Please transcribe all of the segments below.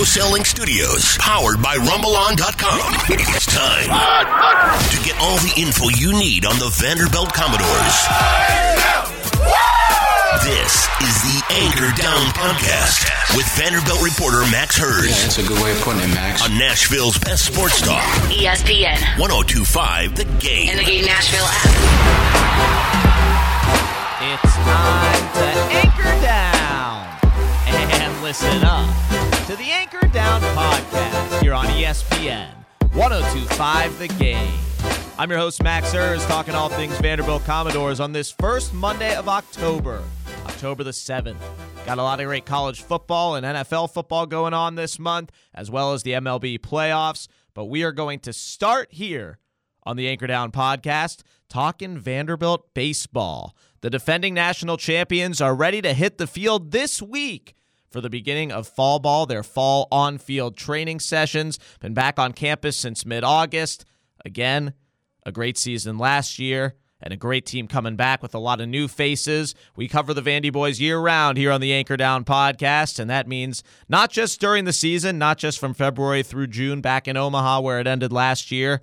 Wholesale Link Studios, powered by RumbleOn.com. It's time to get all the info you need on the Vanderbilt Commodores. This is the Anchor Down Podcast with Vanderbilt reporter Max Hurd. Yeah, that's a good way of putting it, Max. On Nashville's best sports talk. ESPN. 102.5 The Game. And the Game Nashville app. It's time to Anchor Down. And listen up to the Anchor Down Podcast here on ESPN. 102.5 The Game. I'm your host, Max Hurd, talking all things Vanderbilt Commodores on this first Monday of October. October the 7th. Got a lot of great college football and NFL football going on this month, as well as the MLB playoffs. But we are going to start here on the Anchor Down Podcast talking Vanderbilt baseball. The defending national champions are ready to hit the field this week for the beginning of fall ball, their fall on-field training sessions. Been back on campus since mid-August. Again, a great season last year, and a great team coming back with a lot of new faces. We cover the Vandy boys year-round here on the Anchor Down Podcast, and that means not just during the season, not just from February through June back in Omaha where it ended last year.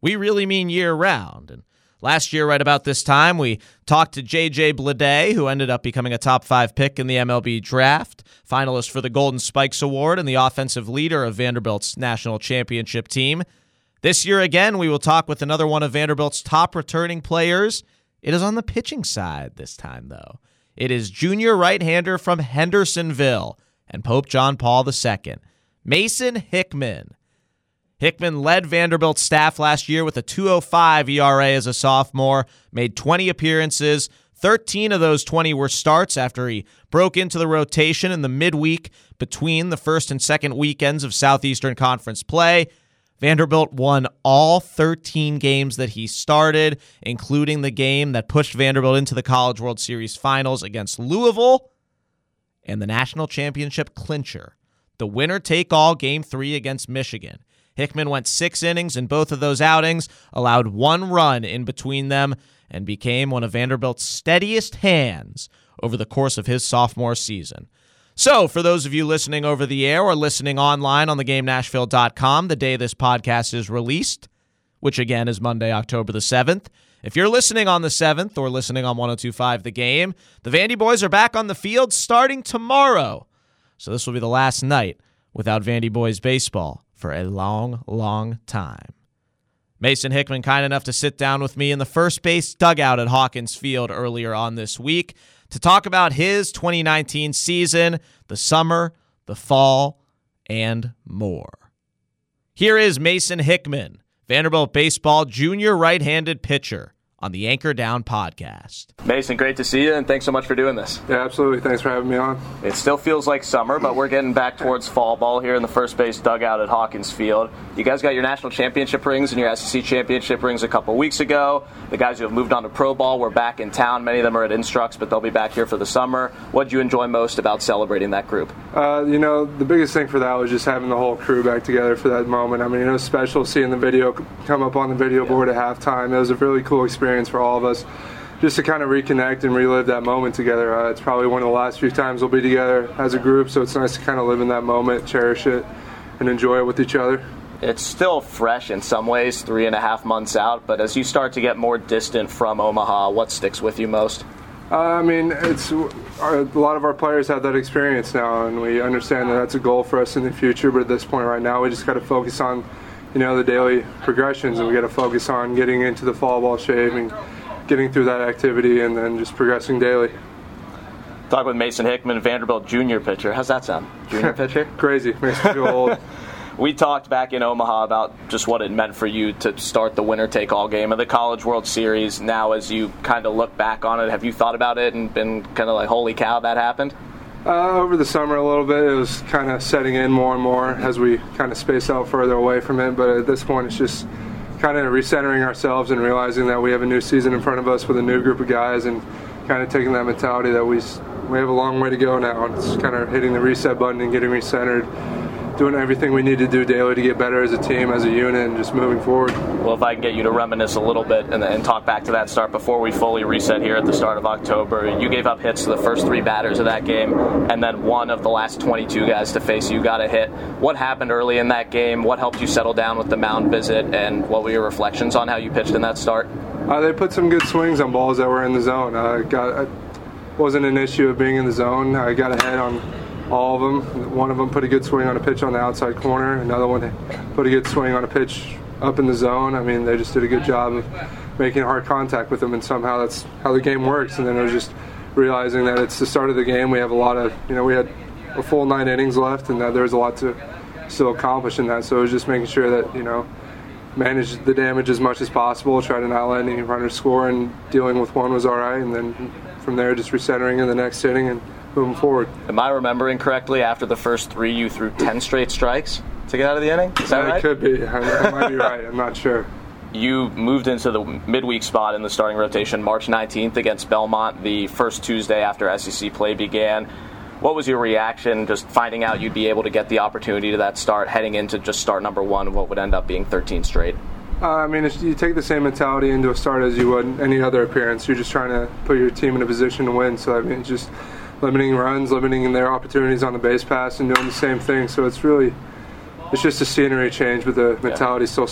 We really mean year-round. And last year, right about this time, we talked to J.J. Bleday, who ended up becoming a top-5 pick in the MLB draft, finalist for the Golden Spikes Award and the offensive leader of Vanderbilt's national championship team. This year again, we will talk with another one of Vanderbilt's top returning players. It is on the pitching side this time, though. It is junior right-hander from Hendersonville and Pope John Paul II, Mason Hickman. Hickman led Vanderbilt's staff last year with a 2.05 ERA as a sophomore, made 20 appearances. 13 of those 20 were starts after he broke into the rotation in the midweek between the first and second weekends of Southeastern Conference play. Vanderbilt won all 13 games that he started, including the game that pushed Vanderbilt into the College World Series finals against Louisville and the national championship clincher, the winner-take-all Game 3 against Michigan. Hickman went 6 innings in both of those outings, allowed 1 run in between them, and became one of Vanderbilt's steadiest hands over the course of his sophomore season. So, for those of you listening over the air or listening online on TheGameNashville.com, the day this podcast is released, which again is Monday, October the 7th. If you're listening on the 7th or listening on 102.5 The Game, the Vandy boys are back on the field starting tomorrow. So this will be the last night without Vandy boys baseball for a long, long time. Mason Hickman, kind enough to sit down with me in the first base dugout at Hawkins Field earlier on this week to talk about his 2019 season, the summer, the fall, and more. Here is Mason Hickman, Vanderbilt baseball junior right-handed pitcher, on the Anchor Down Podcast. Mason, great to see you, and thanks so much for doing this. Yeah, absolutely. Thanks for having me on. It still feels like summer, but we're getting back towards fall ball here in the first base dugout at Hawkins Field. You guys got your national championship rings and your SEC championship rings a couple weeks ago. The guys who have moved on to pro ball were back in town. Many of them are at Instructs, but they'll be back here for the summer. What did you enjoy most about celebrating that group? The biggest thing for that was just having the whole crew back together for that moment. I mean, it was special seeing the video come up on the video board at halftime. It was a really cool experience for all of us just to kind of reconnect and relive that moment together. It's probably one of the last few times we'll be together as a group, so it's nice to kind of live in that moment, cherish it, and enjoy it with each other. It's still fresh in some ways, 3.5 months out, but as you start to get more distant from Omaha, what sticks with you most? A lot of our players have that experience now, and we understand that that's a goal for us in the future, but at this point right now we just got to focus on the daily progressions, and we got to focus on getting into the fall ball shape and getting through that activity and then just progressing daily. Talk with Mason Hickman, Vanderbilt junior pitcher. How's that sound? Junior pitcher? Crazy. Makes me feel old. We talked back in Omaha about just what it meant for you to start the winner-take-all game of the College World Series. Now, as you kind of look back on it, have you thought about it and been kind of like, holy cow, that happened? Over the summer a little bit, it was kind of setting in more and more as we kind of space out further away from it, but at this point it's just kind of recentering ourselves and realizing that we have a new season in front of us with a new group of guys and kind of taking that mentality that we have a long way to go now, and it's kind of hitting the reset button and getting recentered doing everything we need to do daily to get better as a team, as a unit, and just moving forward. Well, if I can get you to reminisce a little bit and talk back to that start before we fully reset here at the start of October, you gave up hits to the first three batters of that game, and then one of the last 22 guys to face you got a hit. What happened early in that game? What helped you settle down with the mound visit, and what were your reflections on how you pitched in that start? They put some good swings on balls that were in the zone. It wasn't an issue of being in the zone. I got ahead on all of them. One of them put a good swing on a pitch on the outside corner. Another one put a good swing on a pitch up in the zone. I mean, they just did a good job of making hard contact with them, and somehow that's how the game works. And then I was just realizing that it's the start of the game. We have a lot of, we had a full 9 innings left, and that there was a lot to still accomplish in that. So it was just making sure that, manage the damage as much as possible, try to not let any runners score, and dealing with one was all right. And then from there, just recentering in the next inning and moving forward. Am I remembering correctly, after the first three, you threw 10 straight strikes to get out of the inning? Is that right? It could be. I might be right. I'm not sure. You moved into the midweek spot in the starting rotation March 19th against Belmont, the first Tuesday after SEC play began. What was your reaction just finding out you'd be able to get the opportunity to that start, heading into just start number one, what would end up being 13 straight? You take the same mentality into a start as you would any other appearance. You're just trying to put your team in a position to win. So, just limiting runs, limiting their opportunities on the base pass, and doing the same thing. So it's just a scenery change, but the mentality still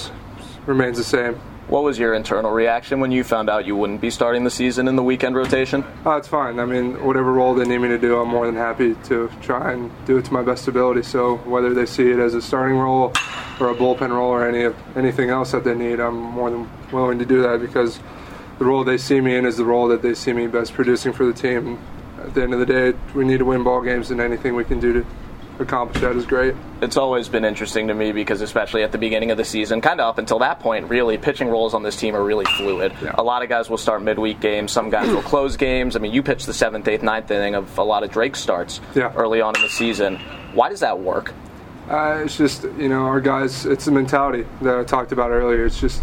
remains the same. What was your internal reaction when you found out you wouldn't be starting the season in the weekend rotation? It's fine. Whatever role they need me to do, I'm more than happy to try and do it to my best ability. So whether they see it as a starting role or a bullpen role or anything else that they need, I'm more than willing to do that, because the role they see me in is the role that they see me best producing for the team. At the end of the day, we need to win ball games, and anything we can do to accomplish that is great. It's always been interesting to me because, especially at the beginning of the season, kind of up until that point, really, pitching roles on this team are really fluid. Yeah. A lot of guys will start midweek games. Some guys will close games. You pitched the 7th, 8th, 9th inning of a lot of Drake starts early on in the season. Why does that work? It's just, our guys, it's the mentality that I talked about earlier. It's just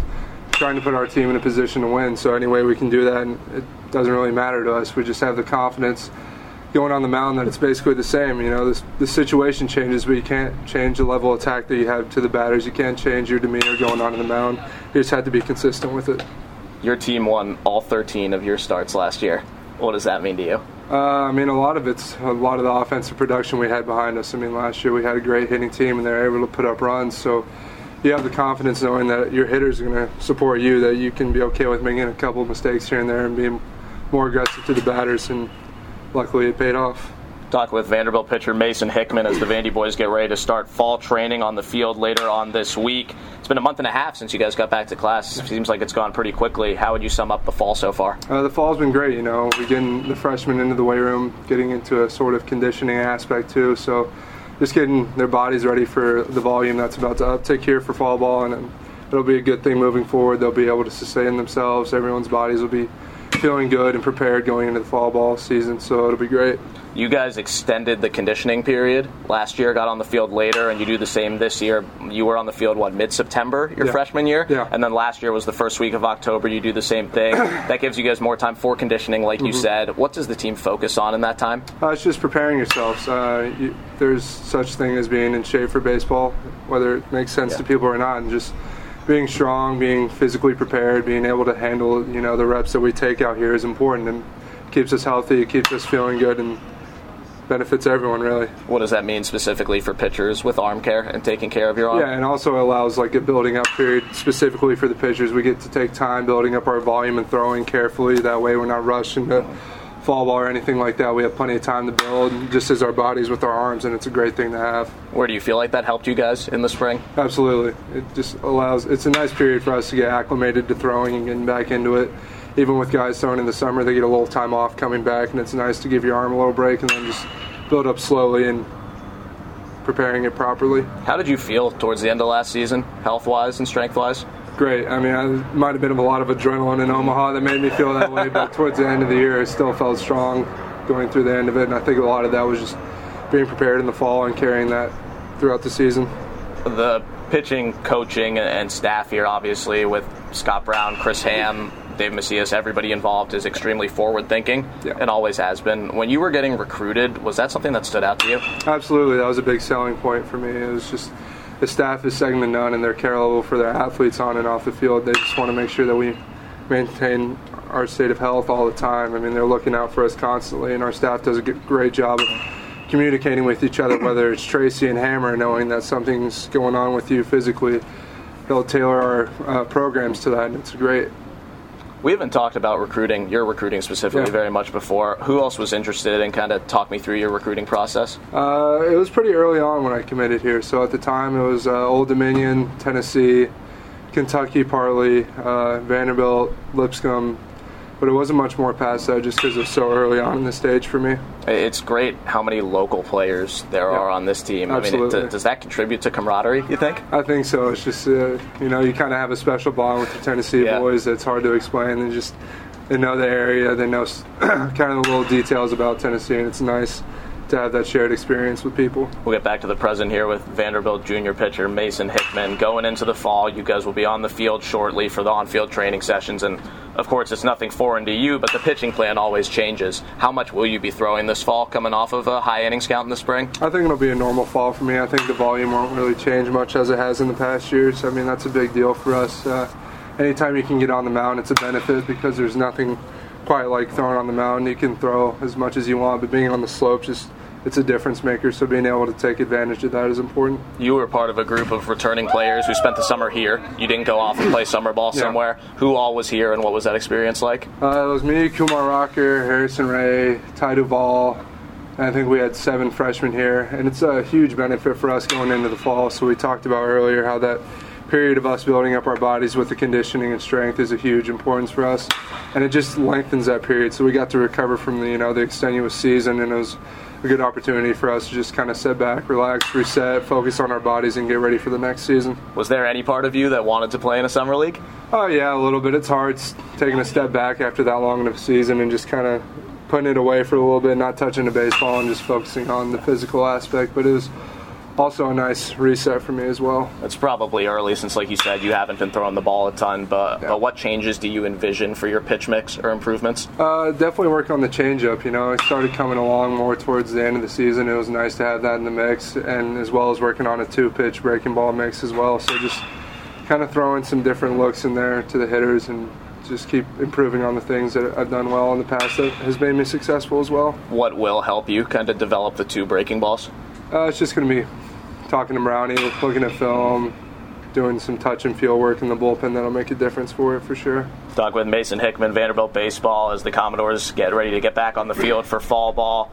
trying to put our team in a position to win. So any way we can do that, and it doesn't really matter to us. We just have the confidence going on the mound that it's basically the same. The situation changes, but you can't change the level of attack that you have to the batters. You can't change your demeanor going on in the mound. You just have to be consistent with it. Your team won all 13 of your starts last year. What does that mean to you? A lot of the offensive production we had behind us. Last year we had a great hitting team, and they were able to put up runs. So you have the confidence knowing that your hitters are going to support you, that you can be okay with making a couple of mistakes here and there and being more aggressive to the batters, and luckily it paid off. Talk with Vanderbilt pitcher Mason Hickman as the Vandy boys get ready to start fall training on the field later on this week. It's been a month and a half since you guys got back to class. It seems like it's gone pretty quickly. How would you sum up the fall so far? The fall's been great. We're getting the freshmen into the weight room, getting into a sort of conditioning aspect too. So just getting their bodies ready for the volume that's about to uptick here for fall ball, and it'll be a good thing moving forward. They'll be able to sustain themselves. Everyone's bodies will be feeling good and prepared going into the fall ball season, so it'll be great. You guys extended the conditioning period last year, got on the field later, and you do the same this year. You were on the field, mid-September, your freshman year? Yeah. And then last year was the first week of October. You do the same thing. That gives you guys more time for conditioning, like you said. What does the team focus on in that time? It's just preparing yourselves. There's such thing as being in shape for baseball, whether it makes sense to people or not, and just being strong, being physically prepared, being able to handle, the reps that we take out here is important, and keeps us healthy, it keeps us feeling good, and benefits everyone, really. What does that mean specifically for pitchers with arm care and taking care of your arm? Yeah, and also allows a building up period specifically for the pitchers. We get to take time building up our volume and throwing carefully. That way we're not rushed into fall ball or anything like that. We have plenty of time to build, just as our bodies with our arms, and it's a great thing to have. Where do you feel like that helped you guys in the spring? Absolutely. It just allows, it's a nice period for us to get acclimated to throwing and getting back into it. Even with guys throwing in the summer, they get a little time off coming back, and it's nice to give your arm a little break and then just build up slowly and preparing it properly. How did you feel towards the end of last season, health-wise and strength-wise? Great. I might have been a lot of adrenaline in Omaha that made me feel that way, but towards the end of the year, I still felt strong going through the end of it, and I think a lot of that was just being prepared in the fall and carrying that throughout the season. The pitching, coaching, and staff here, obviously, with Scott Brown, Chris Hamm, Dave Macias, everybody involved, is extremely forward-thinking and always has been. When you were getting recruited, was that something that stood out to you? Absolutely. That was a big selling point for me. It was just the staff is second to none, and they're care level for their athletes on and off the field. They just want to make sure that we maintain our state of health all the time. I mean, they're looking out for us constantly, and our staff does a great job of communicating with each other, whether it's Tracy and Hammer, knowing that something's going on with you physically. They'll tailor our programs to that, and it's great. We haven't talked about recruiting, your recruiting specifically, very much before. Who else was interested, and kind of talk me through your recruiting process? It was pretty early on when I committed here. So at the time, it was Old Dominion, Tennessee, Kentucky, Parley, Vanderbilt, Lipscomb. But it wasn't much more past that just because it was so early on in the stage for me. It's great how many local players there are on this team. Absolutely. I mean, does that contribute to camaraderie, you think? I think so. It's just, you know, you kind of have a special bond with the Tennessee boys that's hard to explain. They just, they know the area. They know kind of the little details about Tennessee, and it's nice to have that shared experience with people. We'll get back to the present here with Vanderbilt junior pitcher Mason Hickman. Going into the fall, you guys will be on the field shortly for the on-field training sessions, and of course it's nothing foreign to you, but the pitching plan always changes. How much will you be throwing this fall, coming off of a high innings count in the spring? I think it'll be a normal fall for me. I think the volume won't really change much as it has in the past years. I mean, that's a big deal for us. Anytime you can get on the mound, it's a benefit because there's nothing quite like throwing on the mound. You can throw as much as you want, but being on the slope just, it's a difference maker, so being able to take advantage of that is important. You were part of a group of returning players who spent the summer here. You didn't go off and play summer ball somewhere. Who all was here, and what was that experience like? It was me, Kumar Rocker, Harrison Ray, Ty Duvall, and I think we had 7 freshmen here. And it's a huge benefit for us going into the fall. So we talked about earlier how that period of us building up our bodies with the conditioning and strength is a huge importance for us. And it just lengthens that period. So we got to recover from the, you know, the extenuous season, and it was a good opportunity for us to just kind of sit back, relax, reset, focus on our bodies, and get ready for the next season. Was there any part of you that wanted to play in a summer league? Oh, yeah, a little bit. It's hard taking a step back after that long of a season and just kind of putting it away for a little bit, not touching the baseball and just focusing on the physical aspect. But it was also a nice reset for me as well. It's probably early since, like you said, you haven't been throwing the ball a ton, but what changes do you envision for your pitch mix or improvements? Definitely work on the changeup. You know, it started coming along more towards the end of the season. It was nice to have that in the mix, and as well as working on a 2-pitch breaking ball mix as well. So just kind of throwing some different looks in there to the hitters and just keep improving on the things that I've done well in the past that has made me successful as well. What will help you kind of develop the 2 breaking balls? It's just going to be talking to Brownie, looking at film, doing some touch and feel work in the bullpen. That'll make a difference for it, for sure. Talk with Mason Hickman, Vanderbilt baseball, as the Commodores get ready to get back on the field for fall ball.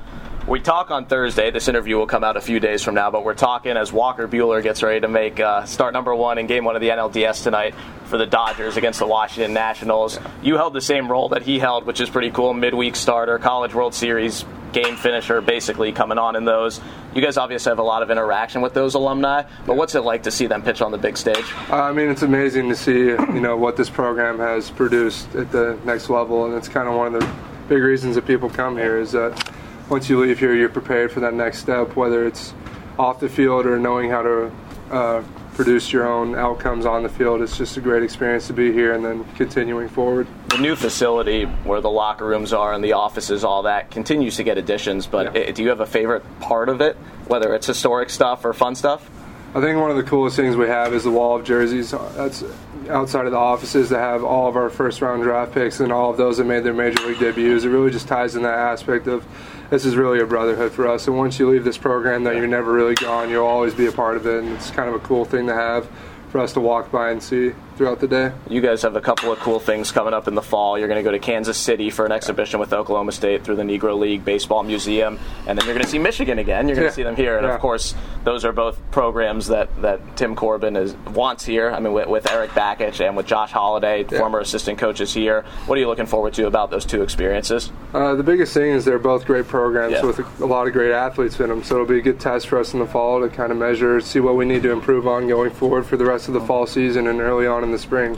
We talk on Thursday. This interview will come out a few days from now, but we're talking as Walker Buehler gets ready to make start number 1 in game 1 of the NLDS tonight for the Dodgers against the Washington Nationals. Yeah. You held the same role that he held, which is pretty cool. Midweek starter, College World Series game finisher, basically coming on in those. You guys obviously have a lot of interaction with those alumni, but what's it like to see them pitch on the big stage? I mean, it's amazing to see, you know, what this program has produced at the next level, and it's kind of one of the big reasons that people come here is that once you leave here, you're prepared for that next step, whether it's off the field or knowing how to produce your own outcomes on the field. It's just a great experience to be here and then continuing forward. The new facility where the locker rooms are and the offices, all that, continues to get additions, but do you have a favorite part of it, whether it's historic stuff or fun stuff? I think one of the coolest things we have is the wall of jerseys that's outside of the offices that have all of our first-round draft picks and all of those that made their major league debuts. It really just ties in that aspect of this is really a brotherhood for us. And once you leave this program, that you're never really gone. You'll always be a part of it, and it's kind of a cool thing to have for us to walk by and see throughout the day. You guys have a couple of cool things coming up in the fall. You're going to go to Kansas City for an exhibition with Oklahoma State through the Negro League Baseball Museum, and then you're going to see Michigan again. You're going to see them here, and of course, those are both programs that Tim Corbin wants here. I mean, with Eric Bakich and with Josh Holliday, former assistant coaches here. What are you looking forward to about those 2 experiences? The biggest thing is they're both great programs with a lot of great athletes in them, so it'll be a good test for us in the fall to kind of measure, see what we need to improve on going forward for the rest of the fall season and early on in the spring.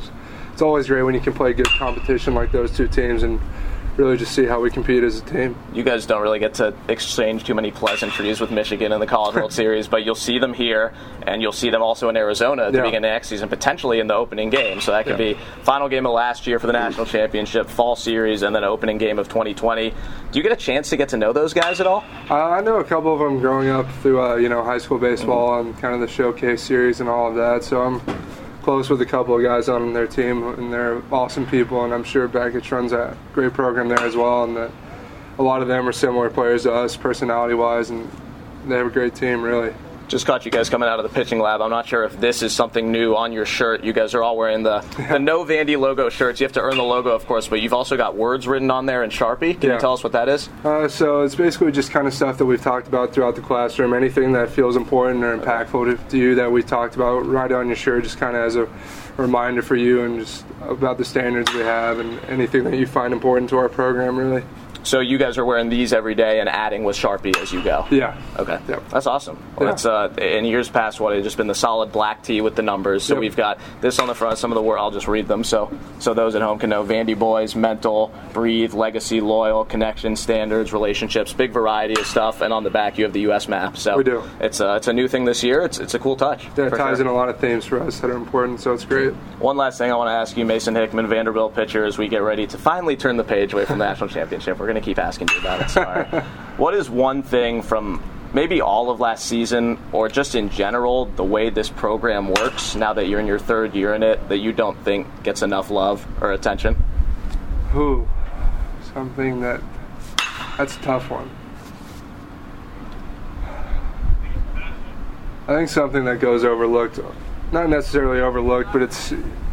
It's always great when you can play good competition like those 2 teams and really just see how we compete as a team. You guys don't really get to exchange too many pleasantries with Michigan in the College World Series, but you'll see them here, and you'll see them also in Arizona at the beginning of next season, potentially in the opening game. So that could be final game of last year for the national championship, fall series, and then opening game of 2020. Do you get a chance to get to know those guys at all? I know a couple of them growing up through high school baseball and kind of the showcase series and all of that, so I'm close with a couple of guys on their team, and they're awesome people, and I'm sure Bakich runs a great program there as well, and that a lot of them are similar players to us personality-wise, and they have a great team, really. Just caught you guys coming out of the pitching lab. I'm not sure if this is something new on your shirt. You guys are all wearing the No Vandy logo shirts. You have to earn the logo, of course, but you've also got words written on there in Sharpie. Can you tell us what that is? So it's basically just kind of stuff that we've talked about throughout the classroom, anything that feels important or impactful to you that we talked about, right on your shirt, just kind of as a reminder for you and just about the standards we have and anything that you find important to our program, really. So you guys are wearing these every day and adding with Sharpie as you go? Yeah. Okay. Yep. That's awesome. Well, that's in years past, what it's just been the solid black tee with the numbers. So we've got this on the front, some of the words, I'll just read them so those at home can know. Vandy Boys, Mental, Breathe, Legacy, Loyal, Connection, Standards, Relationships, big variety of stuff. And on the back, you have the U.S. map. So we do. It's a new thing this year. It's a cool touch. Yeah, it ties in a lot of themes for us that are important, so it's great. One last thing I want to ask you, Mason Hickman, Vanderbilt pitcher, as we get ready to finally turn the page away from the national championship. We're going to keep asking you about it. Sorry. What is one thing from maybe all of last season or just in general the way this program works now that you're in your third year in it that you don't think gets enough love or attention? Ooh, something that's a tough one. I think something that goes overlooked, not necessarily overlooked, but it's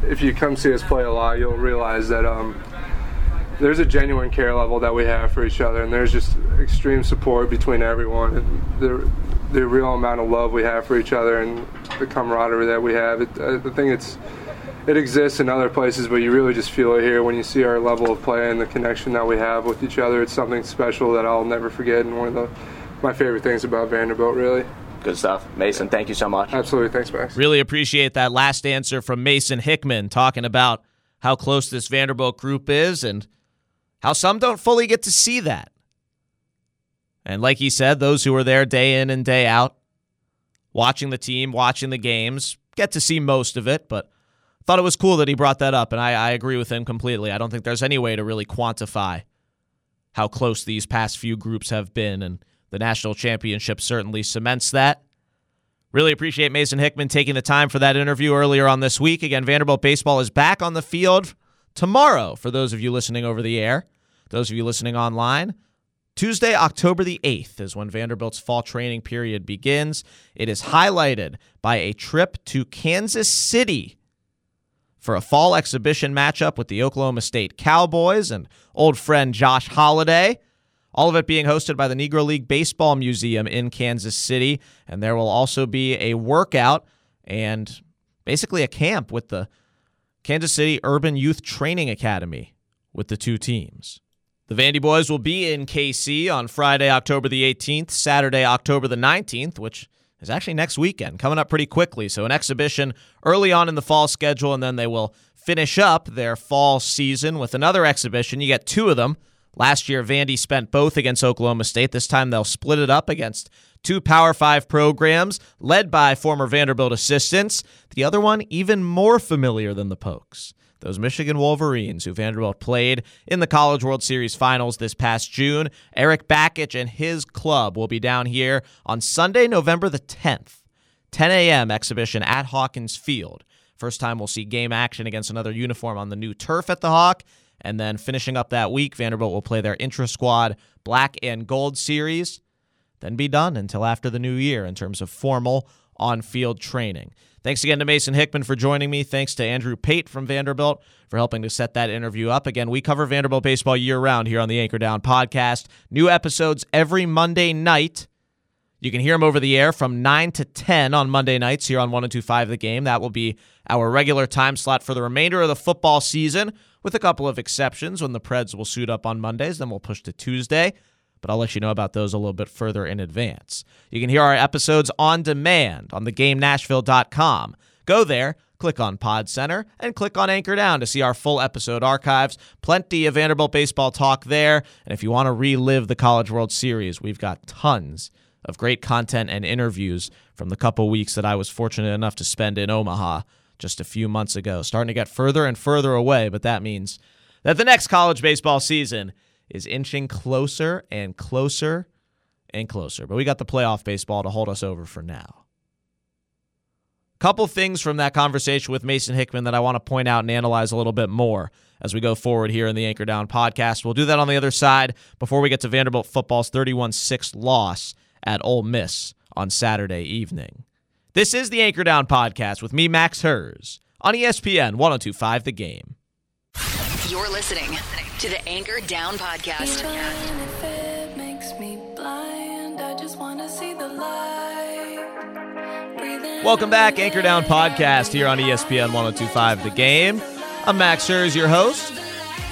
if you come see us play a lot, you'll realize that there's a genuine care level that we have for each other, and there's just extreme support between everyone. And the real amount of love we have for each other and the camaraderie that we have, it exists in other places, but you really just feel it here when you see our level of play and the connection that we have with each other. It's something special that I'll never forget, and one of my favorite things about Vanderbilt, really. Good stuff. Mason, thank you so much. Absolutely. Thanks, Max. Really appreciate that last answer from Mason Hickman, talking about how close this Vanderbilt group is and how some don't fully get to see that. And like he said, those who are there day in and day out, watching the team, watching the games, get to see most of it, but thought it was cool that he brought that up, and I agree with him completely. I don't think there's any way to really quantify how close these past few groups have been, and the national championship certainly cements that. Really appreciate Mason Hickman taking the time for that interview earlier on this week. Again, Vanderbilt baseball is back on the field tomorrow, for those of you listening over the air, those of you listening online. Tuesday, October the 8th is when Vanderbilt's fall training period begins. It is highlighted by a trip to Kansas City for a fall exhibition matchup with the Oklahoma State Cowboys and old friend Josh Holliday. All of it being hosted by the Negro League Baseball Museum in Kansas City. And there will also be a workout and basically a camp with the Kansas City Urban Youth Training Academy with the two teams. The Vandy Boys will be in KC on Friday, October the 18th, Saturday, October the 19th, which is actually next weekend, coming up pretty quickly. So an exhibition early on in the fall schedule, and then they will finish up their fall season with another exhibition. You get two of them. Last year, Vandy spent both against Oklahoma State. This time they'll split it up against two Power 5 programs led by former Vanderbilt assistants. The other one even more familiar than the Pokes, those Michigan Wolverines who Vanderbilt played in the College World Series Finals this past June. Eric Bakich and his club will be down here on Sunday, November the 10th, 10 a.m. exhibition at Hawkins Field. First time we'll see game action against another uniform on the new turf at the Hawk. And then finishing up that week, Vanderbilt will play their intra-squad Black and Gold Series, then be done until after the new year in terms of formal on-field training. Thanks again to Mason Hickman for joining me. Thanks to Andrew Pate from Vanderbilt for helping to set that interview up. Again, we cover Vanderbilt baseball year-round here on the Anchor Down Podcast. New episodes every Monday night. You can hear them over the air from 9 to 10 on Monday nights here on 102.5 The Game. That will be our regular time slot for the remainder of the football season, with a couple of exceptions when the Preds will suit up on Mondays. Then we'll push to Tuesday, but I'll let you know about those a little bit further in advance. You can hear our episodes on demand on TheGameNashville.com. Go there, click on Pod Center, and click on Anchor Down to see our full episode archives. Plenty of Vanderbilt baseball talk there. And if you want to relive the College World Series, we've got tons of great content and interviews from the couple weeks that I was fortunate enough to spend in Omaha just a few months ago. Starting to get further and further away, but that means that the next college baseball season is inching closer and closer and closer. But we got the playoff baseball to hold us over for now. Couple things from that conversation with Mason Hickman that I want to point out and analyze a little bit more as we go forward here in the Anchor Down podcast. We'll do that on the other side before we get to Vanderbilt football's 31-6 loss at Ole Miss on Saturday evening. This is the Anchor Down podcast with me, Max Hers, on ESPN 102.5 The Game. You're listening to the Anchor Down podcast. Even if it makes me blind, I just want to see the light. Welcome back, Anchor Down podcast here on ESPN 102.5 The Game. I'm Max Hers, your host.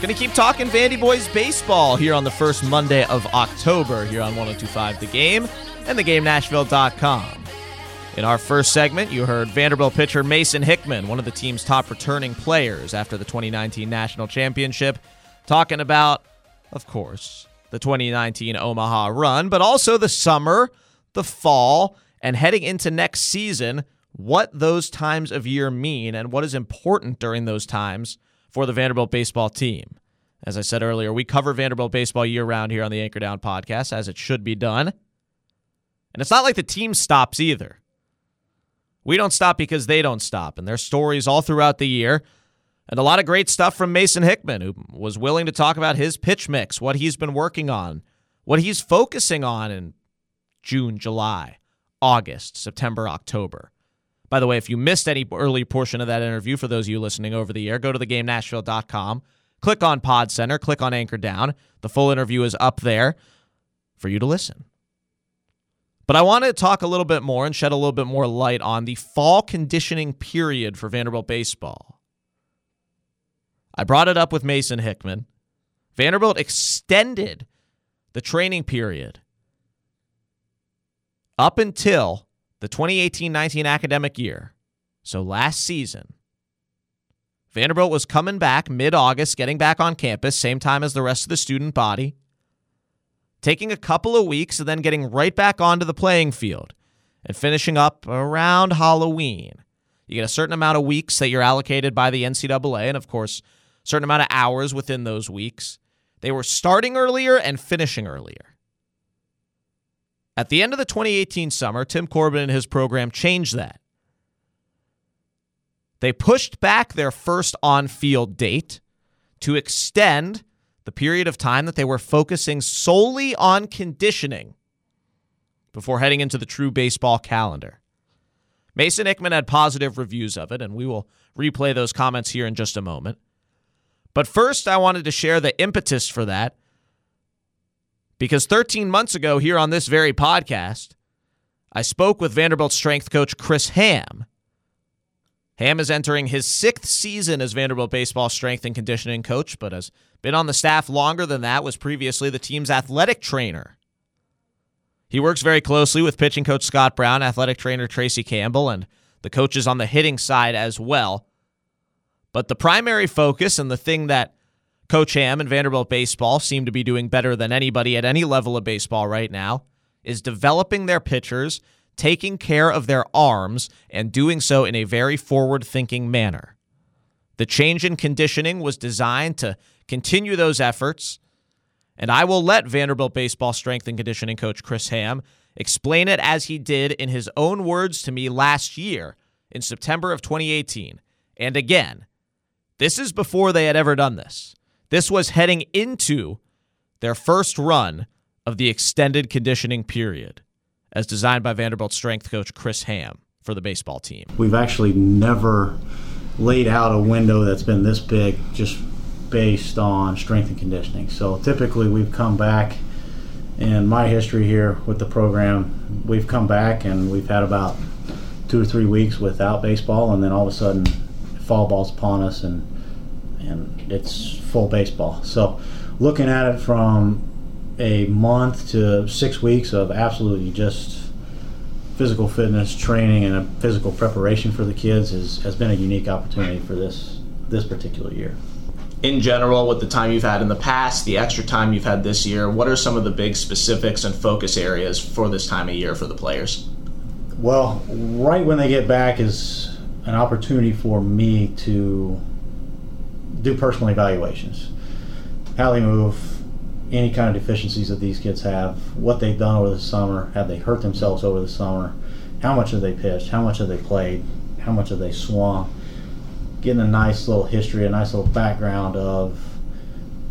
Going to keep talking Vandy Boys baseball here on the first Monday of October here on 102.5 The Game and TheGameNashville.com. In our first segment, you heard Vanderbilt pitcher Mason Hickman, one of the team's top returning players after the 2019 National Championship, talking about, of course, the 2019 Omaha run, but also the summer, the fall, and heading into next season, what those times of year mean and what is important during those times for the Vanderbilt baseball team. As I said earlier, we cover Vanderbilt baseball year-round here on the Anchor Down podcast, as it should be done. And it's not like the team stops either. We don't stop because they don't stop, and there's stories all throughout the year, and a lot of great stuff from Mason Hickman, who was willing to talk about his pitch mix, what he's been working on, what he's focusing on in June, July, August, September, October. By the way, if you missed any early portion of that interview, for those of you listening over the air, go to TheGameNashville.com, click on Pod Center, click on Anchor Down. The full interview is up there for you to listen. But I want to talk a little bit more and shed a little bit more light on the fall conditioning period for Vanderbilt baseball. I brought it up with Mason Hickman. Vanderbilt extended the training period up until the 2018-19 academic year. So last season, Vanderbilt was coming back mid-August, getting back on campus, same time as the rest of the student body, taking a couple of weeks and then getting right back onto the playing field and finishing up around Halloween. You get a certain amount of weeks that you're allocated by the NCAA and, of course, a certain amount of hours within those weeks. They were starting earlier and finishing earlier. At the end of the 2018 summer, Tim Corbin and his program changed that. They pushed back their first on-field date to extend the period of time that they were focusing solely on conditioning before heading into the true baseball calendar. Mason Hickman had positive reviews of it, and we will replay those comments here in just a moment. But first, I wanted to share the impetus for that, because 13 months ago here on this very podcast, I spoke with Vanderbilt strength coach Chris Hamm. Hamm is entering his 6th season as Vanderbilt baseball strength and conditioning coach, but has been on the staff longer than that, was previously the team's athletic trainer. He works very closely with pitching coach Scott Brown, athletic trainer Tracy Campbell, and the coaches on the hitting side as well. But the primary focus and the thing that Coach Hamm and Vanderbilt baseball seem to be doing better than anybody at any level of baseball right now is developing their pitchers, taking care of their arms, and doing so in a very forward-thinking manner. The change in conditioning was designed to continue those efforts, and I will let Vanderbilt baseball strength and conditioning coach Chris Hamm explain it as he did in his own words to me last year in September of 2018. And again, this is before they had ever done this. This was heading into their first run of the extended conditioning period, as designed by Vanderbilt strength coach Chris Hamm for the baseball team. We've actually never laid out a window that's been this big just based on strength and conditioning. So typically we've come back, in my history here with the program, we've come back and we've had about 2 or 3 weeks without baseball, and then all of a sudden fall ball's upon us and it's full baseball. So looking at it from a month to 6 weeks of absolutely just physical fitness training and a physical preparation for the kids has been a unique opportunity for this particular year. In general, with the time you've had in the past, the extra time you've had this year, what are some of the big specifics and focus areas for this time of year for the players? Well, right when they get back is an opportunity for me to do personal evaluations. How they move, any kind of deficiencies that these kids have, what they've done over the summer, have they hurt themselves over the summer, how much have they pitched, how much have they played, how much have they swung. Getting a nice little history, a nice little background of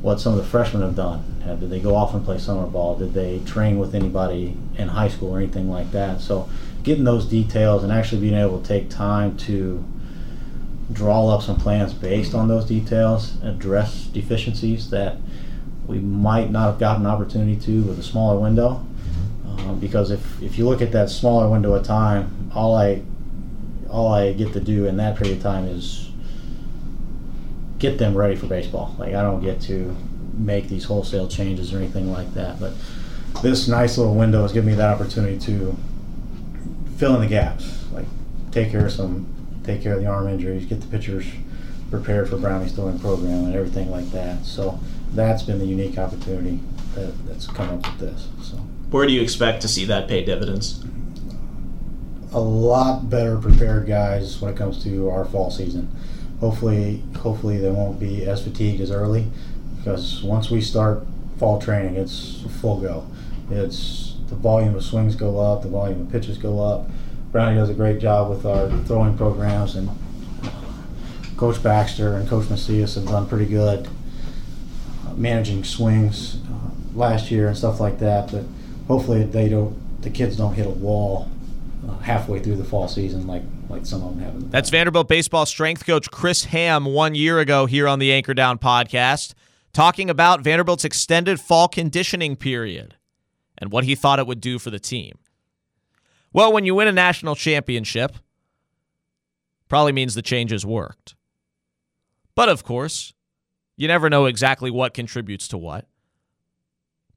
what some of the freshmen have done. Did they go off and play summer ball? Did they train with anybody in high school or anything like that? So getting those details and actually being able to take time to draw up some plans based on those details, address deficiencies that we might not have gotten an opportunity to with a smaller window. Because if you look at that smaller window of time, all I get to do in that period of time is get them ready for baseball. Like, I don't get to make these wholesale changes or anything like that, but this nice little window has given me that opportunity to fill in the gaps, like take care of the arm injuries, get the pitchers prepared for Brownie's throwing program and everything like that. So that's been the unique opportunity that's come up with this. So where do you expect to see that pay dividends? A lot better prepared guys when it comes to our fall season. Hopefully they won't be as fatigued as early, because once we start fall training, it's full go. It's the volume of swings go up, the volume of pitches go up. Brownie does a great job with our throwing programs, and Coach Baxter and Coach Macias have done pretty good managing swings last year and stuff like that. But hopefully the kids don't hit a wall halfway through the fall season like some of them have. That's Vanderbilt baseball strength coach Chris Hamm 1 year ago here on the Anchor Down podcast, talking about Vanderbilt's extended fall conditioning period and what he thought it would do for the team. Well, when you win a national championship, probably means the changes worked. But of course, you never know exactly what contributes to what.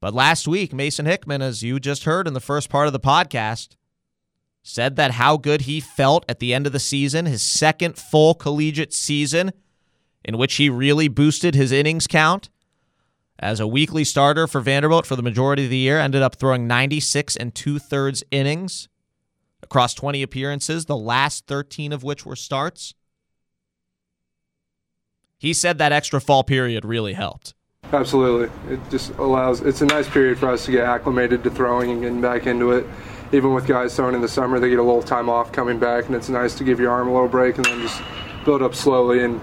But last week, Mason Hickman, as you just heard in the first part of the podcast, said that how good he felt at the end of the season, his second full collegiate season, in which he really boosted his innings count as a weekly starter for Vanderbilt for the majority of the year, ended up throwing 96 2/3 innings across 20 appearances, the last 13 of which were starts. He said that extra fall period really helped. Absolutely. It just allows, it's a nice period for us to get acclimated to throwing and getting back into it. Even with guys throwing in the summer, they get a little time off coming back, and it's nice to give your arm a little break and then just build up slowly and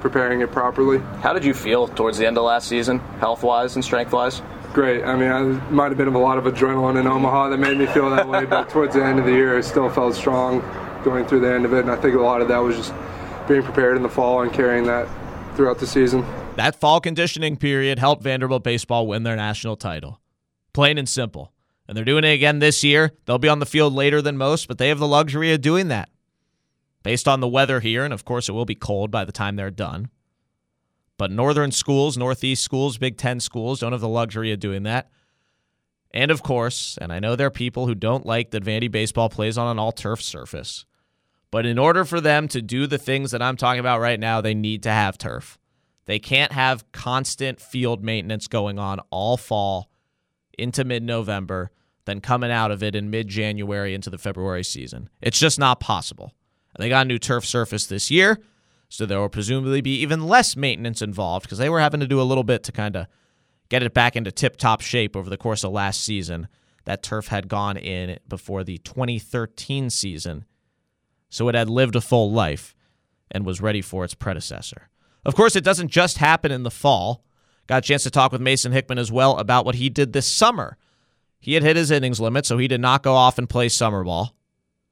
preparing it properly. How did you feel towards the end of last season, health-wise and strength-wise? Great. I mean, I might have been a lot of adrenaline in Omaha that made me feel that way, but towards the end of the year, I still felt strong going through the end of it, and I think a lot of that was just being prepared in the fall and carrying that throughout the season. That fall conditioning period helped Vanderbilt baseball win their national title. Plain and simple. And they're doing it again this year. They'll be on the field later than most, but they have the luxury of doing that based on the weather here, and of course it will be cold by the time they're done. But northern schools, northeast schools, Big Ten schools don't have the luxury of doing that. And of course, and I know there are people who don't like that Vandy baseball plays on an all-turf surface, but in order for them to do the things that I'm talking about right now, they need to have turf. They can't have constant field maintenance going on all fall into mid-November, than coming out of it in mid-January into the February season. It's just not possible. They got a new turf surface this year, so there will presumably be even less maintenance involved because they were having to do a little bit to kind of get it back into tip-top shape over the course of last season. That turf had gone in before the 2013 season, so it had lived a full life and was ready for its predecessor. Of course, it doesn't just happen in the fall. Got a chance to talk with Mason Hickman as well about what he did this summer. He had hit his innings limit, so he did not go off and play summer ball.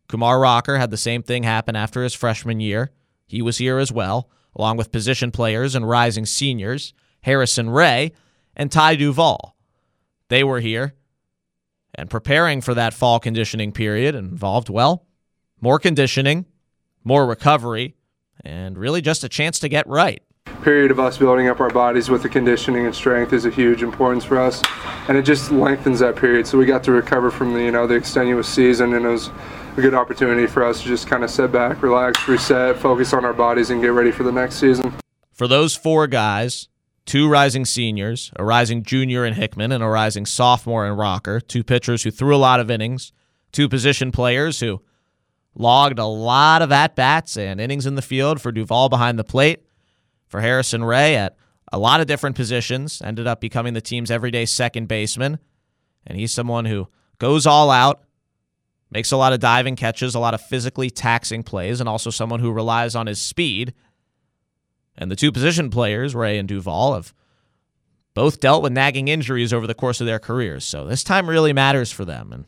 Kumar Rocker had the same thing happen after his freshman year. He was here as well, along with position players and rising seniors, Harrison Ray and Ty Duvall. They were here and preparing for that fall conditioning period involved, well, more conditioning, more recovery, and really just a chance to get right. Period of us building up our bodies with the conditioning and strength is a huge importance for us. and it just lengthens that period. So we got to recover from the extenuous season, and it was a good opportunity for us to just kind of sit back, relax, reset, focus on our bodies, and get ready for the next season. For those four guys, two rising seniors, a rising junior in Hickman, and a rising sophomore in Rocker, two pitchers who threw a lot of innings, two position players who logged a lot of at-bats and innings in the field for Duvall behind the plate, for Harrison Ray at a lot of different positions, ended up becoming the team's everyday second baseman. And he's someone who goes all out, makes a lot of diving catches, a lot of physically taxing plays, and also someone who relies on his speed. And the two position players, Ray and Duvall, have both dealt with nagging injuries over the course of their careers. So this time really matters for them. And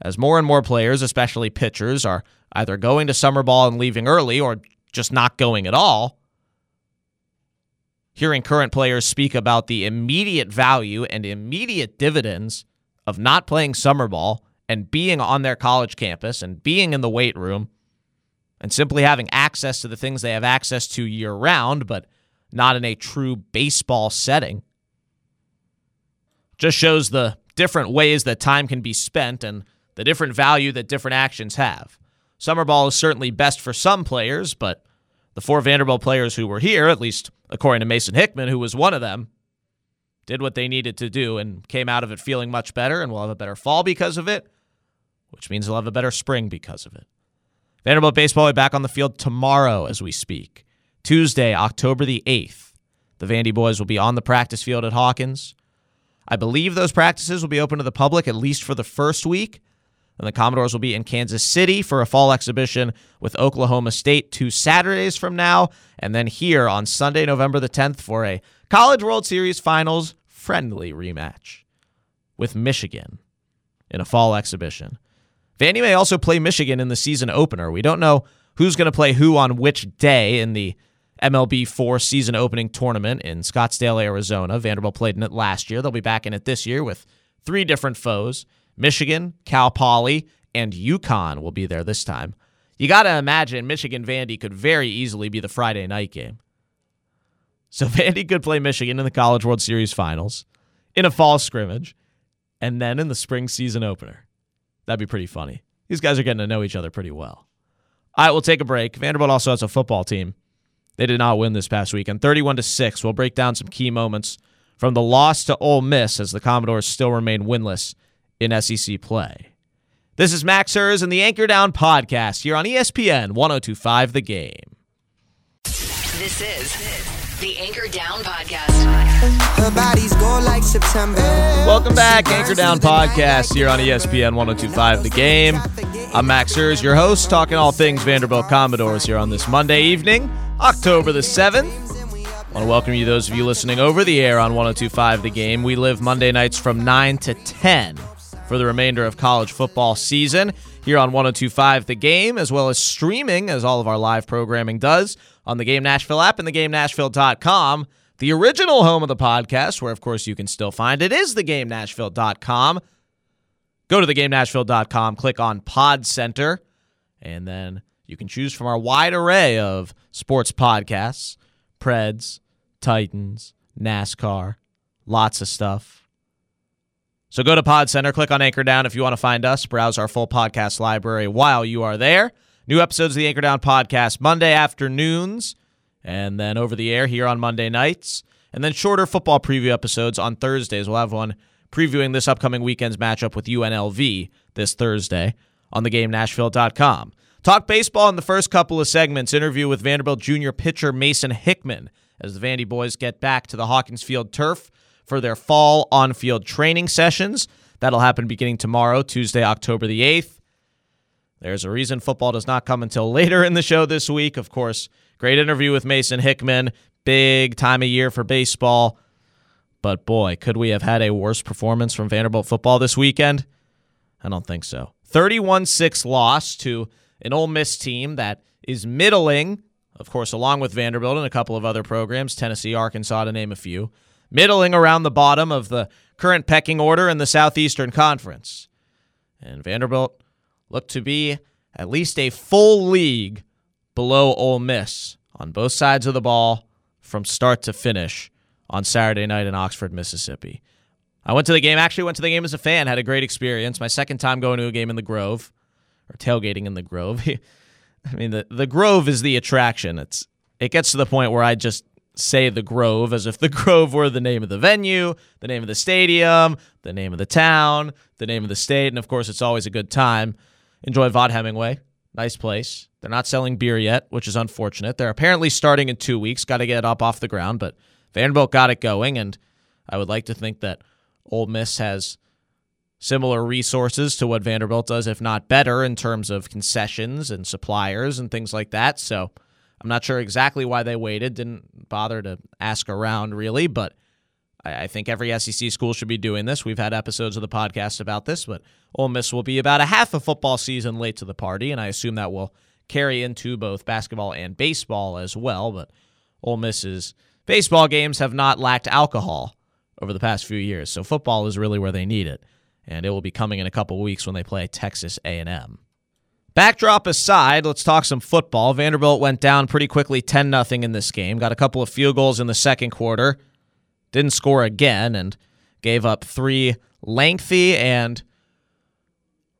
as more and more players, especially pitchers, are either going to summer ball and leaving early or just not going at all, hearing current players speak about the immediate value and immediate dividends of not playing summer ball and being on their college campus and being in the weight room and simply having access to the things they have access to year-round, but not in a true baseball setting, just shows the different ways that time can be spent and the different value that different actions have. Summer ball is certainly best for some players, but the four Vanderbilt players who were here, at least according to Mason Hickman, who was one of them, did what they needed to do and came out of it feeling much better, and will have a better fall because of it, which means they'll have a better spring because of it. Vanderbilt baseball will be back on the field tomorrow as we speak. Tuesday, October the 8th, the Vandy boys will be on the practice field at Hawkins. I believe those practices will be open to the public at least for the first week, and the Commodores will be in Kansas City for a fall exhibition with Oklahoma State 2 Saturdays from now, and then here on Sunday, November the 10th, for a College World Series Finals friendly rematch with Michigan in a fall exhibition. Vandy may also play Michigan in the season opener. We don't know who's going to play who on which day in the MLB4 season opening tournament in Scottsdale, Arizona. Vanderbilt played in it last year. They'll be back in it this year with 3 different foes. Michigan, Cal Poly, and UConn will be there this time. You got to imagine Michigan-Vandy could very easily be the Friday night game. So Vandy could play Michigan in the College World Series Finals, in a fall scrimmage, and then in the spring season opener. That'd be pretty funny. These guys are getting to know each other pretty well. All right, we'll take a break. Vanderbilt also has a football team. They did not win this past weekend, 31-6. We'll break down some key moments from the loss to Ole Miss as the Commodores still remain winless in SEC play. This is Max Hers and the Anchor Down Podcast here on ESPN 102.5 The Game. This is the Anchor Down Podcast. Her body's going like September. Welcome back, Anchor Down Podcast here on ESPN 102.5 The Game. I'm Max Hers, your host, talking all things Vanderbilt Commodores here on this Monday evening, October the 7th. I want to welcome you, those of you listening over the air on 102.5 The Game. We live Monday nights from 9 to 10. For the remainder of college football season here on 102.5 The Game, as well as streaming, as all of our live programming does, on the Game Nashville app and theGameNashville.com, the original home of the podcast, where, of course, you can still find it, is theGameNashville.com. Go to theGameNashville.com, click on Pod Center, and then you can choose from our wide array of sports podcasts, Preds, Titans, NASCAR, lots of stuff. So go to Pod Center, click on Anchor Down if you want to find us. Browse our full podcast library while you are there. New episodes of the Anchor Down Podcast Monday afternoons, and then over the air here on Monday nights, and then shorter football preview episodes on Thursdays. We'll have one previewing this upcoming weekend's matchup with UNLV this Thursday on theGameNashville.com. Talk baseball in the first couple of segments. Interview with Vanderbilt junior pitcher Mason Hickman as the Vandy boys get back to the Hawkins Field turf for their fall on-field training sessions. That'll happen beginning tomorrow, Tuesday, October the 8th. There's a reason football does not come until later in the show this week. Of course, great interview with Mason Hickman. Big time of year for baseball. But boy, could we have had a worse performance from Vanderbilt football this weekend? I don't think so. 31-6 loss to an Ole Miss team that is middling, of course, along with Vanderbilt and a couple of other programs, Tennessee, Arkansas, to name a few, middling around the bottom of the current pecking order in the Southeastern Conference. And Vanderbilt looked to be at least a full league below Ole Miss on both sides of the ball from start to finish on Saturday night in Oxford, Mississippi. I went to the game, actually went to the game as a fan, had a great experience. My second time going to a game in the Grove, or tailgating in the Grove. I mean, the Grove is the attraction. It gets to the point where I just say the Grove as if the Grove were the name of the venue, the name of the stadium, the name of the town, the name of the state, and of course it's always a good time. Enjoy Vaught-Hemingway. Nice place. They're not selling beer yet, which is unfortunate. They're apparently starting in 2 weeks. Got to get it up off the ground, but Vanderbilt got it going, and I would like to think that Ole Miss has similar resources to what Vanderbilt does, if not better, in terms of concessions and suppliers and things like that. So I'm not sure exactly why they waited. Didn't bother to ask around, really, but I think every SEC school should be doing this. We've had episodes of the podcast about this, but Ole Miss will be about a half of football season late to the party, and I assume that will carry into both basketball and baseball as well, but Ole Miss's baseball games have not lacked alcohol over the past few years, so football is really where they need it, and it will be coming in a couple weeks when they play Texas A&M. Backdrop aside, let's talk some football. Vanderbilt went down pretty quickly 10-0 in this game, got a couple of field goals in the second quarter, didn't score again, and gave up three lengthy and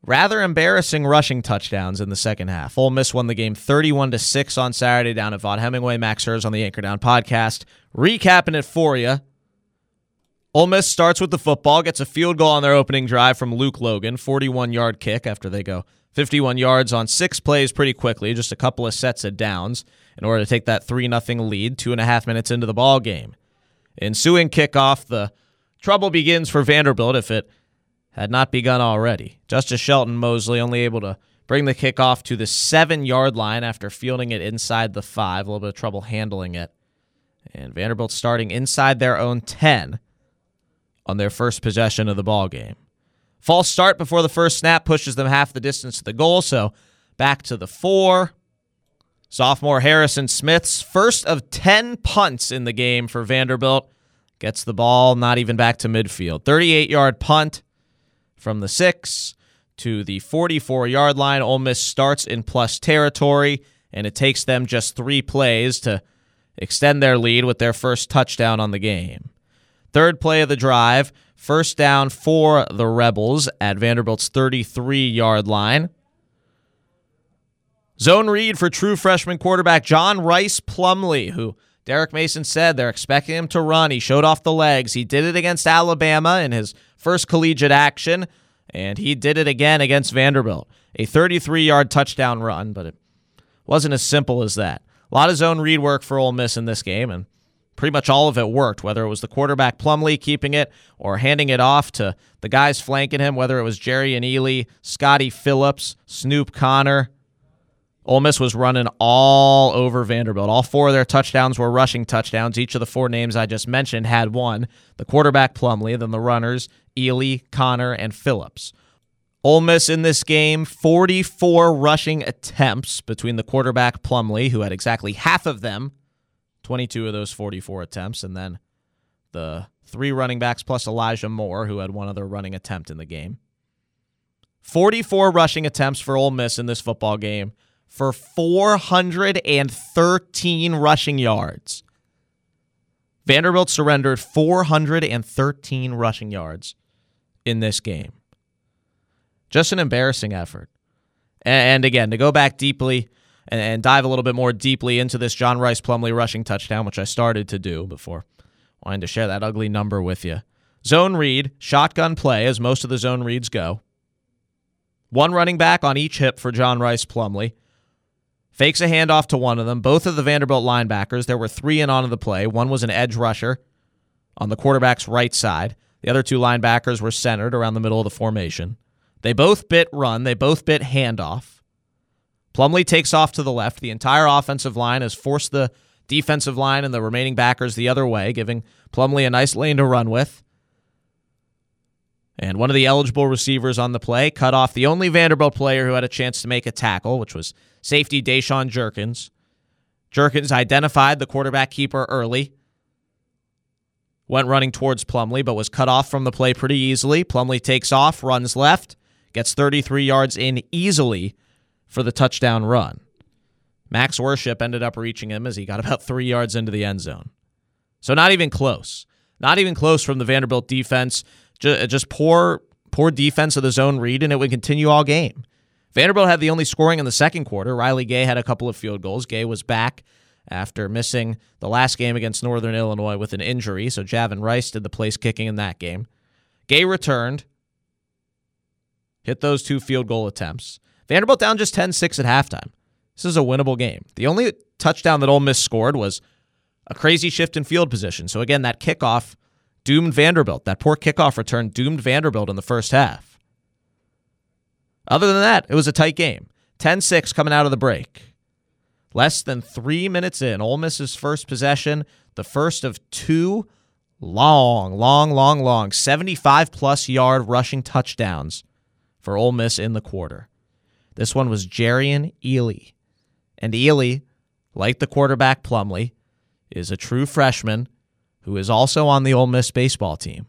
rather embarrassing rushing touchdowns in the second half. Ole Miss won the game 31-6 on Saturday down at Vaught-Hemingway. Max Hers on the Anchor Down podcast. Recapping it for you. Ole Miss starts with the football, gets a field goal on their opening drive from Luke Logan, 41-yard kick after they go 51 yards on 6 plays pretty quickly, just a couple of sets of downs in order to take that 3-0 lead 2.5 minutes into the ball game. Ensuing kickoff, the trouble begins for Vanderbilt if it had not begun already. Justice Shelton Mosley only able to bring the kickoff to the 7-yard line after fielding it inside the 5. A little bit of trouble handling it. And Vanderbilt starting inside their own 10 on their first possession of the ball game. False start before the first snap pushes them half the distance to the goal, so back to the 4. Sophomore Harrison Smith's first of 10 punts in the game for Vanderbilt. Gets the ball, not even back to midfield. 38-yard punt from the 6 to the 44-yard line. Ole Miss starts in plus territory, and it takes them just 3 plays to extend their lead with their first touchdown on the game. Third play of the drive, first down for the Rebels at Vanderbilt's 33-yard line. Zone read for true freshman quarterback John Rhys Plumlee, who Derek Mason said they're expecting him to run. He showed off the legs. He did it against Alabama in his first collegiate action, and he did it again against Vanderbilt. A 33-yard touchdown run, but it wasn't as simple as that. A lot of zone read work for Ole Miss in this game, and pretty much all of it worked, whether it was the quarterback Plumlee keeping it or handing it off to the guys flanking him, whether it was Jerrion Ealy, Scotty Phillips, Snoop Connor. Ole Miss was running all over Vanderbilt. All 4 of their touchdowns were rushing touchdowns. Each of the 4 names I just mentioned had one. The quarterback, Plumlee, then the runners, Ealy, Connor, and Phillips. Ole Miss in this game, 44 rushing attempts between the quarterback, Plumlee, who had exactly half of them, 22 of those 44 attempts, and then the 3 running backs plus Elijah Moore, who had one other running attempt in the game. 44 rushing attempts for Ole Miss in this football game, for 413 rushing yards. Vanderbilt surrendered 413 rushing yards in this game. Just an embarrassing effort. And again, to go back deeply and dive a little bit more deeply into this John Rhys Plumlee rushing touchdown, which I started to do before wanting to share that ugly number with you. Zone read, shotgun play, as most of the zone reads go. 1 running back on each hip for John Rhys Plumlee. Fakes a handoff to one of them. Both of the Vanderbilt linebackers, there were 3 in on the play. One was an edge rusher on the quarterback's right side. The other 2 linebackers were centered around the middle of the formation. They both bit run. They both bit handoff. Plumlee takes off to the left. The entire offensive line has forced the defensive line and the remaining backers the other way, giving Plumlee a nice lane to run with. And one of the eligible receivers on the play cut off the only Vanderbilt player who had a chance to make a tackle, which was safety Deshaun Jerkins. Jerkins identified the quarterback keeper early, went running towards Plumlee, but was cut off from the play pretty easily. Plumlee takes off, runs left, gets 33 yards in easily for the touchdown run. Max Worship ended up reaching him as he got about 3 yards into the end zone. So not even close. Not even close from the Vanderbilt defense. Just poor defense of the zone read, and it would continue all game. Vanderbilt had the only scoring in the second quarter. Riley Gay had a couple of field goals. Gay was back after missing the last game against Northern Illinois with an injury, so Javon Rice did the place kicking in that game. Gay returned, hit those two field goal attempts. Vanderbilt down just 10-6 at halftime. This is a winnable game. The only touchdown that Ole Miss scored was a crazy shift in field position. So again, that kickoff doomed Vanderbilt. That poor kickoff return doomed Vanderbilt in the first half. Other than that, it was a tight game. 10-6 coming out of the break. Less than 3 minutes in, Ole Miss's first possession, the first of two long, 75-plus yard rushing touchdowns for Ole Miss in the quarter. This one was Jerrion Ealy. And Ealy, like the quarterback Plumlee, is a true freshman who is also on the Ole Miss baseball team.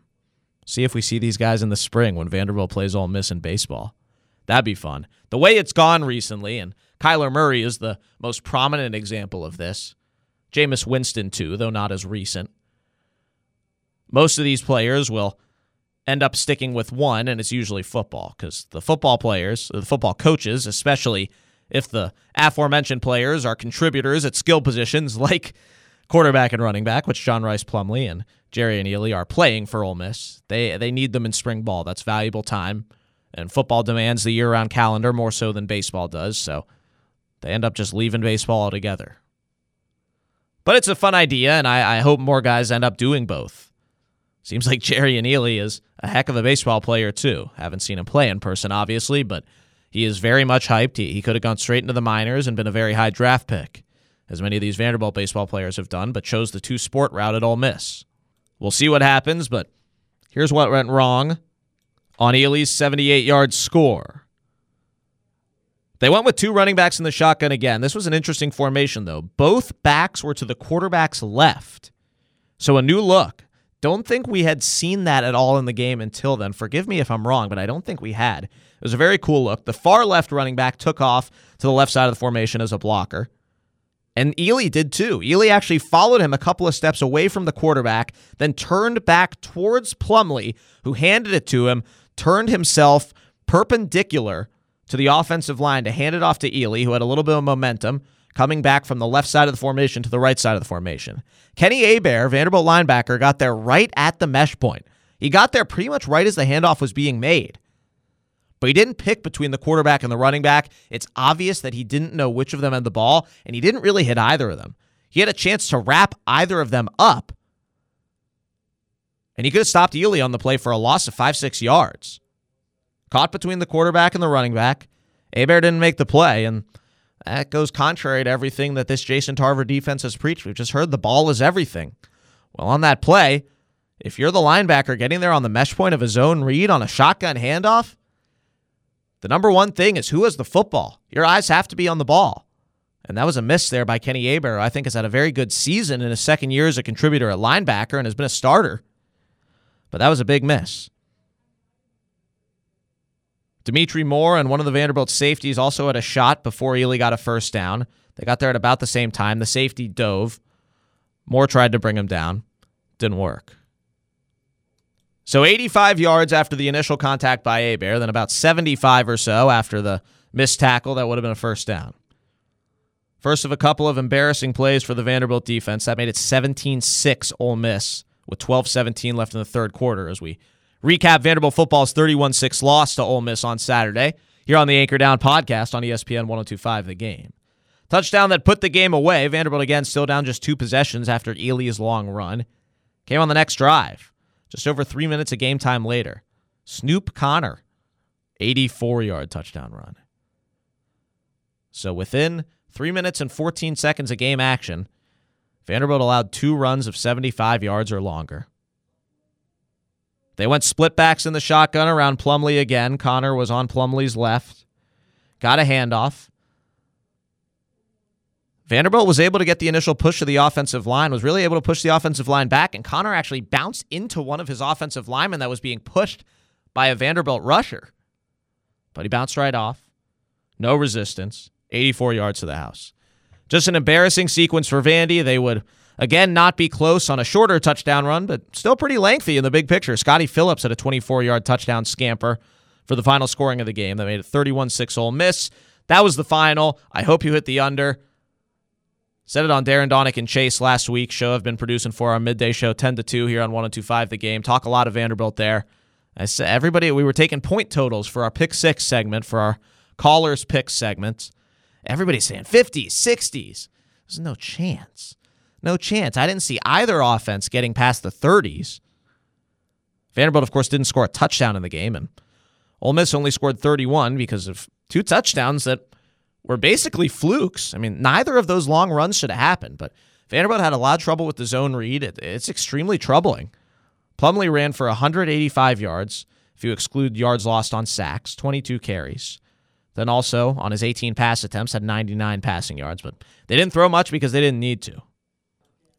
See if we see these guys in the spring when Vanderbilt plays Ole Miss in baseball. That'd be fun. The way it's gone recently, and Kyler Murray is the most prominent example of this. Jameis Winston, too, though not as recent. Most of these players will end up sticking with one, and it's usually football, because the football players, the football coaches, especially if the aforementioned players are contributors at skill positions like quarterback and running back, which John Rhys Plumlee and Jerrion Ealy are playing for Ole Miss, they need them in spring ball. That's valuable time, and football demands the year-round calendar more so than baseball does, so they end up just leaving baseball altogether. But it's a fun idea, and I hope more guys end up doing both. Seems like Jerrion Ealy is a heck of a baseball player, too. Haven't seen him play in person, obviously, but he is very much hyped. He could have gone straight into the minors and been a very high draft pick, as many of these Vanderbilt baseball players have done, but chose the two-sport route at Ole Miss. We'll see what happens, but here's what went wrong on Ealy's 78-yard score. They went with two running backs in the shotgun again. This was an interesting formation, though. Both backs were to the quarterback's left, so a new look. Don't think we had seen that at all in the game until then. Forgive me if I'm wrong, but I don't think we had. It was a very cool look. The far left running back took off to the left side of the formation as a blocker. And Ealy did too. Ealy actually followed him a couple of steps away from the quarterback, then turned back towards Plumlee, who handed it to him, turned himself perpendicular to the offensive line to hand it off to Ealy, who had a little bit of momentum, coming back from the left side of the formation to the right side of the formation. Kenny Abair, Vanderbilt linebacker, got there right at the mesh point. He got there pretty much right as the handoff was being made. But he didn't pick between the quarterback and the running back. It's obvious that he didn't know which of them had the ball, and he didn't really hit either of them. He had a chance to wrap either of them up, and he could have stopped Ealy on the play for a loss of 5-6 yards. Caught between the quarterback and the running back. Abair didn't make the play, and that goes contrary to everything that this Jason Tarver defense has preached. We've just heard the ball is everything. Well, on that play, if you're the linebacker getting there on the mesh point of a zone read on a shotgun handoff, the number one thing is who has the football. Your eyes have to be on the ball. And that was a miss there by Kenny Abair, who I think has had a very good season in his second year as a contributor at linebacker and has been a starter. But that was a big miss. Dimitri Moore and one of the Vanderbilt safeties also had a shot before Ealy got a first down. They got there at about the same time. The safety dove. Moore tried to bring him down. Didn't work. So 85 yards after the initial contact by Abair, then about 75 or so after the missed tackle. That would have been a first down. First of a couple of embarrassing plays for the Vanderbilt defense. That made it 17-6 Ole Miss with 12:17 left in the third quarter as we recap Vanderbilt football's 31-6 loss to Ole Miss on Saturday here on the Anchor Down Podcast on ESPN 102.5 The Game. Touchdown that put the game away. Vanderbilt again still down just two possessions after Ealy's long run. Came on the next drive. Just over 3 minutes of game time later. Snoop Connor, 84-yard touchdown run. So within 3 minutes and 14 seconds of game action, Vanderbilt allowed two runs of 75 yards or longer. They went split backs in the shotgun around Plumlee again. Connor was on Plumlee's left. Got a handoff. Vanderbilt was able to get the initial push of the offensive line, was really able to push the offensive line back, and Connor actually bounced into one of his offensive linemen that was being pushed by a Vanderbilt rusher. But he bounced right off. No resistance. 84 yards to the house. Just an embarrassing sequence for Vandy. They would Again, not be close on a shorter touchdown run, but still pretty lengthy in the big picture. Scotty Phillips had a 24-yard touchdown scamper for the final scoring of the game. That made it 31-6 Ole Miss. That was the final. I hope you hit the under. Said it on Darren Donick and Chase last week. Show I've been producing for our midday show, 10 to 2 here on 102.5 The Game. Talk a lot of Vanderbilt there. I said everybody, we were taking point totals for our pick six segment, for our callers pick segments. Everybody's saying 50s, 60s. There's no chance. No chance. I didn't see either offense getting past the 30s. Vanderbilt, of course, didn't score a touchdown in the game, and Ole Miss only scored 31 because of two touchdowns that were basically flukes. I mean, neither of those long runs should have happened, but Vanderbilt had a lot of trouble with the zone read. It's extremely troubling. Plumlee ran for 185 yards, if you exclude yards lost on sacks, 22 carries. Then also, on his 18 pass attempts, had 99 passing yards, but they didn't throw much because they didn't need to.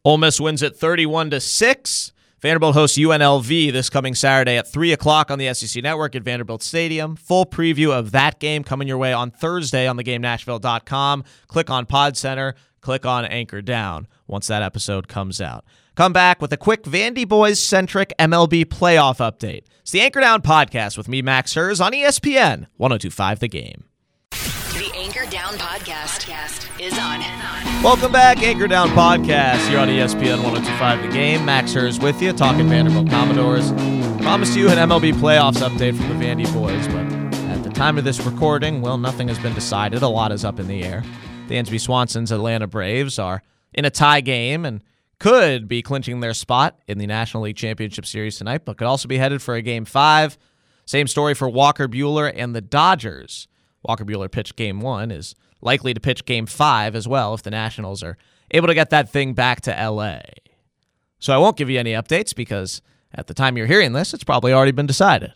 Ole Miss wins at 31-6. Vanderbilt hosts UNLV this coming Saturday at 3 o'clock on the SEC Network at Vanderbilt Stadium. Full preview of that game coming your way on Thursday on TheGameNashville.com. Click on Pod Center. Click on Anchor Down once that episode comes out. Come back with a quick Vandy Boys-centric MLB playoff update. It's the Anchor Down Podcast with me, Max Herz, on ESPN 102.5 The Game. The Anchor Down Podcast is on. Welcome back, Anchor Down Podcast. You're on ESPN 102.5 The Game. Max Herz with you, talking Vanderbilt Commodores. Promised you an MLB playoffs update from the Vandy Boys, but at the time of this recording, well, nothing has been decided. A lot is up in the air. The Dansby Swanson's Atlanta Braves are in a tie game and could be clinching their spot in the National League Championship Series tonight, but could also be headed for a Game 5. Same story for Walker Buehler and the Dodgers. Walker Buehler pitched Game 1, is likely to pitch Game 5 as well if the Nationals are able to get that thing back to L.A. So I won't give you any updates because at the time you're hearing this, it's probably already been decided.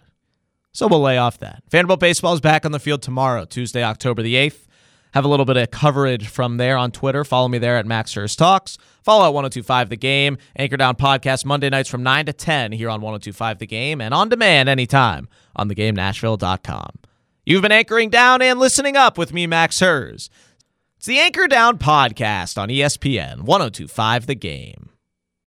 So we'll lay off that. Vanderbilt baseball is back on the field tomorrow, Tuesday, October the 8th. Have a little bit of coverage from there on Twitter. Follow me there at Max Herz Talks. Follow at 102.5 The Game. Anchor Down Podcast Monday nights from 9 to 10 here on 102.5 The Game and on demand anytime on TheGameNashville.com. You've been anchoring down and listening up with me, Max Herz. It's the Anchor Down Podcast on ESPN 102.5 The Game.